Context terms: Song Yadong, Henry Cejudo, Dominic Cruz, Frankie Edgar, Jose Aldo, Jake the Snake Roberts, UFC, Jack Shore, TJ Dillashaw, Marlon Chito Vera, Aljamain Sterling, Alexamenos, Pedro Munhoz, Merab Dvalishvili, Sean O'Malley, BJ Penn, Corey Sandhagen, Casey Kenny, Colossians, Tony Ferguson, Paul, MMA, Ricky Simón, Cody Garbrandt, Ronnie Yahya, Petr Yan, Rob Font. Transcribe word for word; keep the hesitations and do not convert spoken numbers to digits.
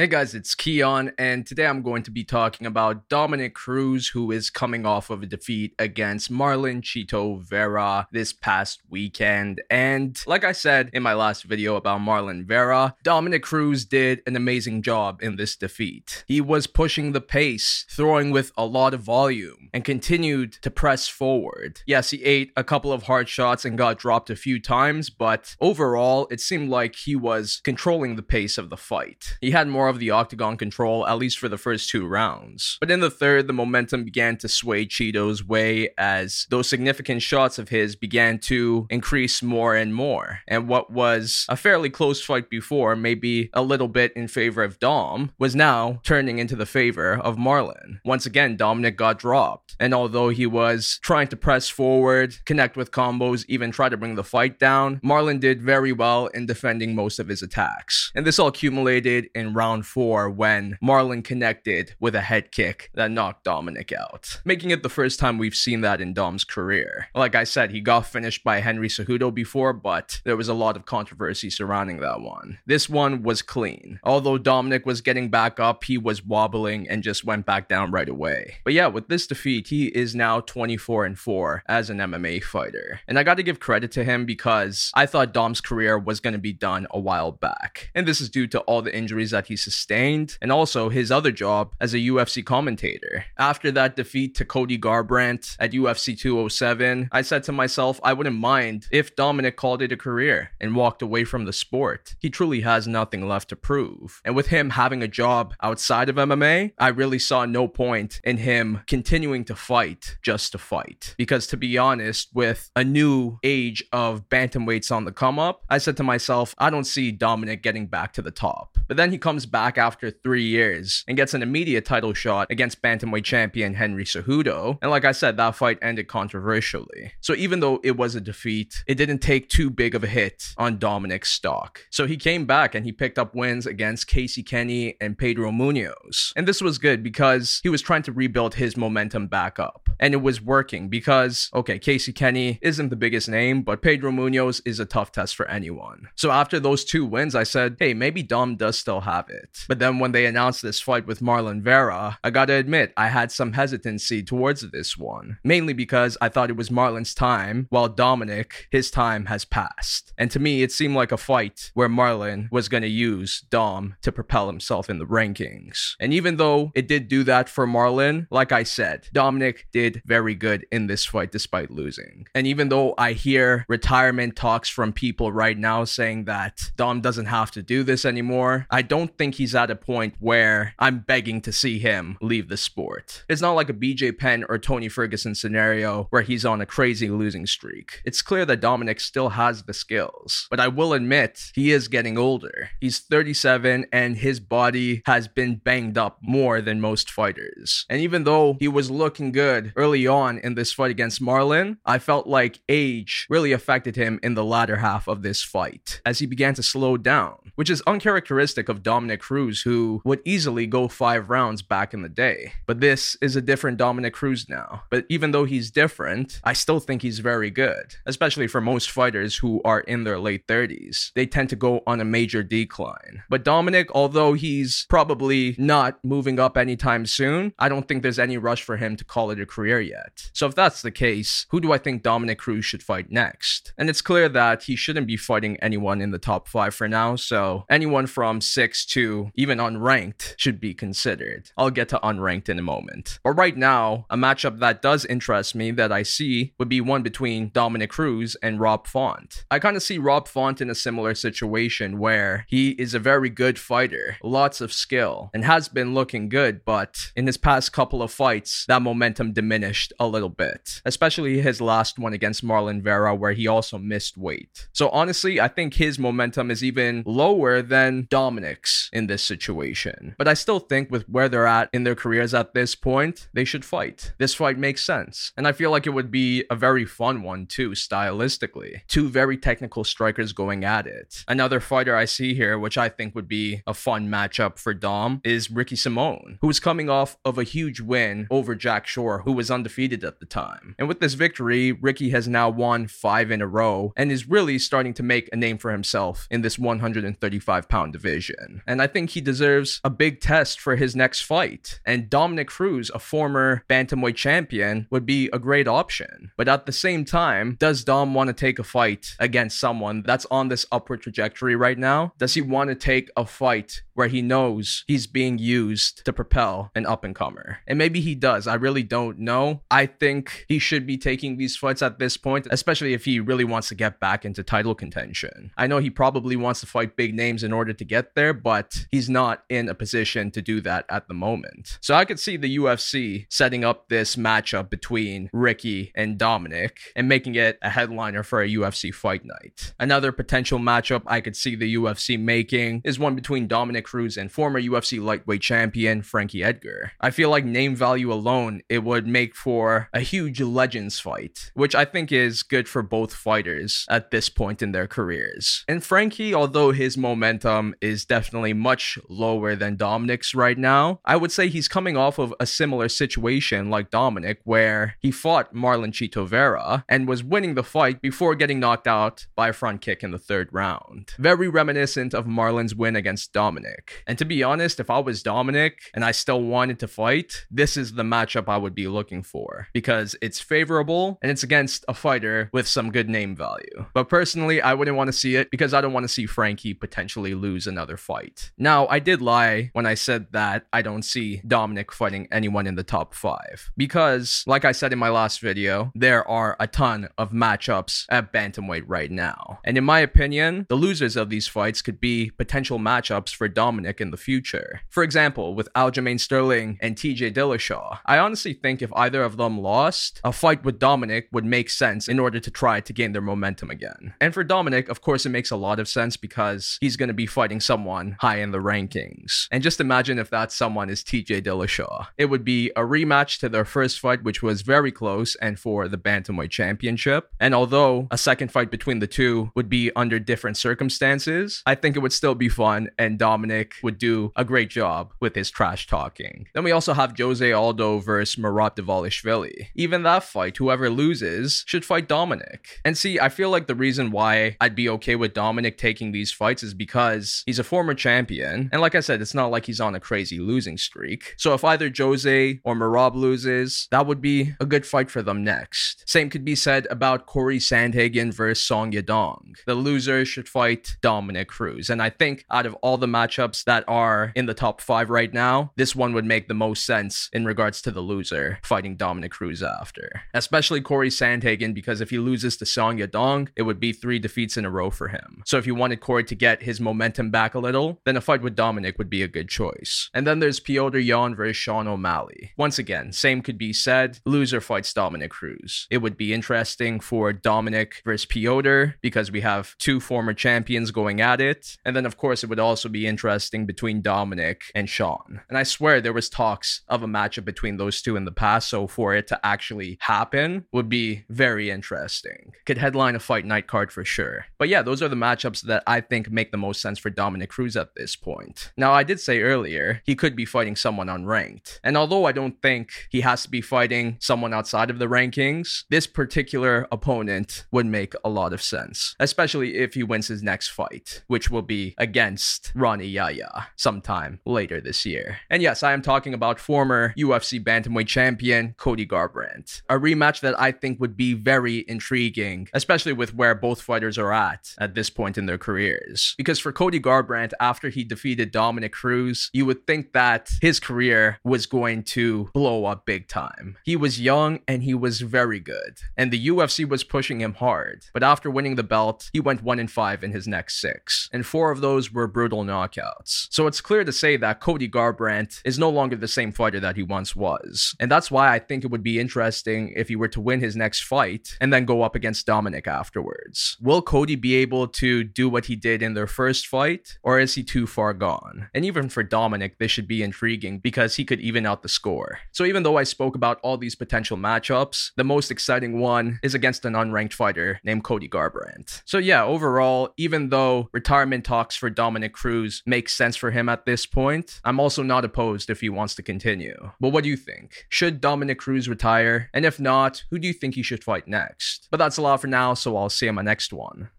Hey guys, it's Keon, and today I'm going to be talking about Dominic Cruz, who is coming off of a defeat against Marlon Chito Vera this past weekend. And like I said in my last video about Marlon Vera, Dominic Cruz did an amazing job in this defeat. He was pushing the pace, throwing with a lot of volume, and continued to press forward. Yes, he ate a couple of hard shots and got dropped a few times, but overall, it seemed like he was controlling the pace of the fight. He had more of the octagon control, at least for the first two rounds. But in the third, the momentum began to sway Chito's way as those significant shots of his began to increase more and more. And what was a fairly close fight before, maybe a little bit in favor of Dom, was now turning into the favor of Marlon. Once again, Dominic got dropped. And although he was trying to press forward, connect with combos, even try to bring the fight down, Marlon did very well in defending most of his attacks. And this all accumulated in round four when Marlon connected with a head kick that knocked Dominic out, making it the first time we've seen that in Dom's career. Like I said, he got finished by Henry Cejudo before, but there was a lot of controversy surrounding that one. This one was clean. Although Dominic was getting back up, he was wobbling and just went back down right away. But yeah, with this defeat, he is now twenty-four and four as an M M A fighter. And I gotta give credit to him because I thought Dom's career was gonna be done a while back. And this is due to all the injuries that he sustained and also his other job as a U F C commentator. After that defeat to Cody Garbrandt at two oh seven, I said to myself, I wouldn't mind if Dominic called it a career and walked away from the sport. He truly has nothing left to prove. And with him having a job outside of M M A, I really saw no point in him continuing to fight just to fight. Because to be honest, with a new age of bantamweights on the come up, I said to myself, I don't see Dominic getting back to the top. But then he comes back after three years and gets an immediate title shot against bantamweight champion Henry Cejudo. And like I said, that fight ended controversially. So even though it was a defeat, it didn't take too big of a hit on Dominic's stock. So he came back and he picked up wins against Casey Kenny and Pedro Munhoz. And this was good because he was trying to rebuild his momentum back up. And it was working because, okay, Casey Kenny isn't the biggest name, but Pedro Munhoz is a tough test for anyone. So after those two wins, I said, hey, maybe Dom does still have it. But then when they announced this fight with Marlon Vera, I gotta admit, I had some hesitancy towards this one. Mainly because I thought it was Marlon's time, while Dominic, his time has passed. And to me, it seemed like a fight where Marlon was gonna use Dom to propel himself in the rankings. And even though it did do that for Marlon, like I said, Dominic did very good in this fight despite losing. And even though I hear retirement talks from people right now saying that Dom doesn't have to do this anymore, I don't I don't think he's at a point where I'm begging to see him leave the sport. It's not like a B J Penn or Tony Ferguson scenario where he's on a crazy losing streak. It's clear that Dominic still has the skills, but I will admit he is getting older. He's thirty-seven and his body has been banged up more than most fighters. And even though he was looking good early on in this fight against Marlon, I felt like age really affected him in the latter half of this fight as he began to slow down, which is uncharacteristic of Dominic Cruz, who would easily go five rounds back in the day. But this is a different Dominic Cruz now. But even though he's different, I still think he's very good, especially for most fighters who are in their late thirties. They tend to go on a major decline. But Dominic, although he's probably not moving up anytime soon, I don't think there's any rush for him to call it a career yet. So if that's the case, who do I think Dominic Cruz should fight next? And it's clear that he shouldn't be fighting anyone in the top five for now, so anyone from six to even unranked should be considered. I'll get to unranked in a moment. But right now, a matchup that does interest me that I see would be one between Dominic Cruz and Rob Font. I kind of see Rob Font in a similar situation where he is a very good fighter, lots of skill, and has been looking good, but in his past couple of fights, that momentum diminished a little bit, especially his last one against Marlon Vera where he also missed weight. So honestly, I think his momentum is even lower than Dominic's in this situation. But I still think with where they're at in their careers at this point, they should fight. This fight makes sense. And I feel like it would be a very fun one too, stylistically. Two very technical strikers going at it. Another fighter I see here, which I think would be a fun matchup for Dom, is Ricky Simón, who is coming off of a huge win over Jack Shore, who was undefeated at the time. And with this victory, Ricky has now won five in a row and is really starting to make a name for himself in this one thirty-five pound division. And I think he deserves a big test for his next fight. And Dominic Cruz, a former bantamweight champion, would be a great option. But at the same time, does Dom want to take a fight against someone that's on this upward trajectory right now? Does he want to take a fight where he knows he's being used to propel an up-and-comer? And maybe he does. I really don't know. I think he should be taking these fights at this point, especially if he really wants to get back into title contention. I know he probably wants to fight big names in order to get there, but he's not in a position to do that at the moment. So I could see the U F C setting up this matchup between Ricky and Dominic and making it a headliner for a U F C fight night. Another potential matchup I could see the U F C making is one between Dominic Cruz and former U F C lightweight champion Frankie Edgar. I feel like name value alone, it would make for a huge legends fight, which I think is good for both fighters at this point in their careers. And Frankie, although his momentum is definitely much lower than Dominic's right now, I would say he's coming off of a similar situation like Dominic, where he fought Marlon Chito Vera and was winning the fight before getting knocked out by a front kick in the third round. Very reminiscent of Marlon's win against Dominic. And to be honest, if I was Dominic and I still wanted to fight, this is the matchup I would be looking for, because it's favorable and it's against a fighter with some good name value. But personally, I wouldn't want to see it because I don't want to see Frankie potentially lose another fight. Now, I did lie when I said that I don't see Dominic fighting anyone in the top five, because like I said in my last video, there are a ton of matchups at bantamweight right now. And in my opinion, the losers of these fights could be potential matchups for Dominic in the future. For example, with Aljamain Sterling and T J Dillashaw, I honestly think if either of them lost, a fight with Dominic would make sense in order to try to gain their momentum again. And for Dominic, of course, it makes a lot of sense because he's going to be fighting someone high in the rankings. And just imagine if that someone is T J Dillashaw. It would be a rematch to their first fight, which was very close, and for the bantamweight championship. And although a second fight between the two would be under different circumstances, I think it would still be fun, and Dominic would do a great job with his trash talking. Then we also have Jose Aldo versus Merab Dvalishvili. Even that fight, whoever loses should fight Dominic. And see, I feel like the reason why I'd be okay with Dominic taking these fights is because he's a former champion, and like I said, it's not like he's on a crazy losing streak. So if either Jose or Merab loses, that would be a good fight for them next. Same could be said about Corey Sandhagen versus Song Yadong. The loser should fight Dominic Cruz, and I think out of all the matchups that are in the top five right now, this one would make the most sense in regards to the loser fighting Dominic Cruz after. Especially Corey Sandhagen, because if he loses to Song Yadong, it would be three defeats in a row for him. So if you wanted Corey to get his momentum back a little, then a fight with Dominic would be a good choice. And then there's Petr Yan versus Sean O'Malley. Once again, same could be said. Loser fights Dominic Cruz. It would be interesting for Dominic versus Petr because we have two former champions going at it. And then of course it would also be interesting between Dominic and Sean. And I swear there was talks of a matchup between those two in the past, so for it to actually happen would be very interesting. Could headline a fight night card for sure. But yeah, those are the matchups that I think make the most sense for Dominic Cruz at this point. Now, I did say earlier he could be fighting someone unranked, and although I don't think he has to be fighting someone outside of the rankings, this particular opponent would make a lot of sense, especially if he wins his next fight, which will be against Ronnie Yahya sometime later this year. And yes, I am talking about former U F C bantamweight champion Cody Garbrandt, a rematch that I think would be very intriguing, especially with where both fighters are at at this point in their careers. Because for Cody Garbrandt, after he defeated Dominic Cruz, you would think that his career was going to blow up big time. He was young and he was very good, and the U F C was pushing him hard. But after winning the belt, he went one and five in his next six, and four of those were brutal knockouts. So it's clear to say that Cody Garbrandt is no longer the same fighter that he once was, and that's why I think it would be interesting if he were to win his next fight and then go up against Dominic afterwards. Will Cody be able to do what he did in their first fight, or is he too far gone? And even for Dominic, this should be intriguing because he could even out the score. So even though I spoke about all these potential matchups, the most exciting one is against an unranked fighter named Cody Garbrandt. So yeah, overall, even though retirement talks for Dominic Cruz make sense for him at this point, I'm also not opposed if he wants to continue. But what do you think? Should Dominic Cruz retire? And if not, who do you think he should fight next? But that's a lot for now, so I'll see you in my next one.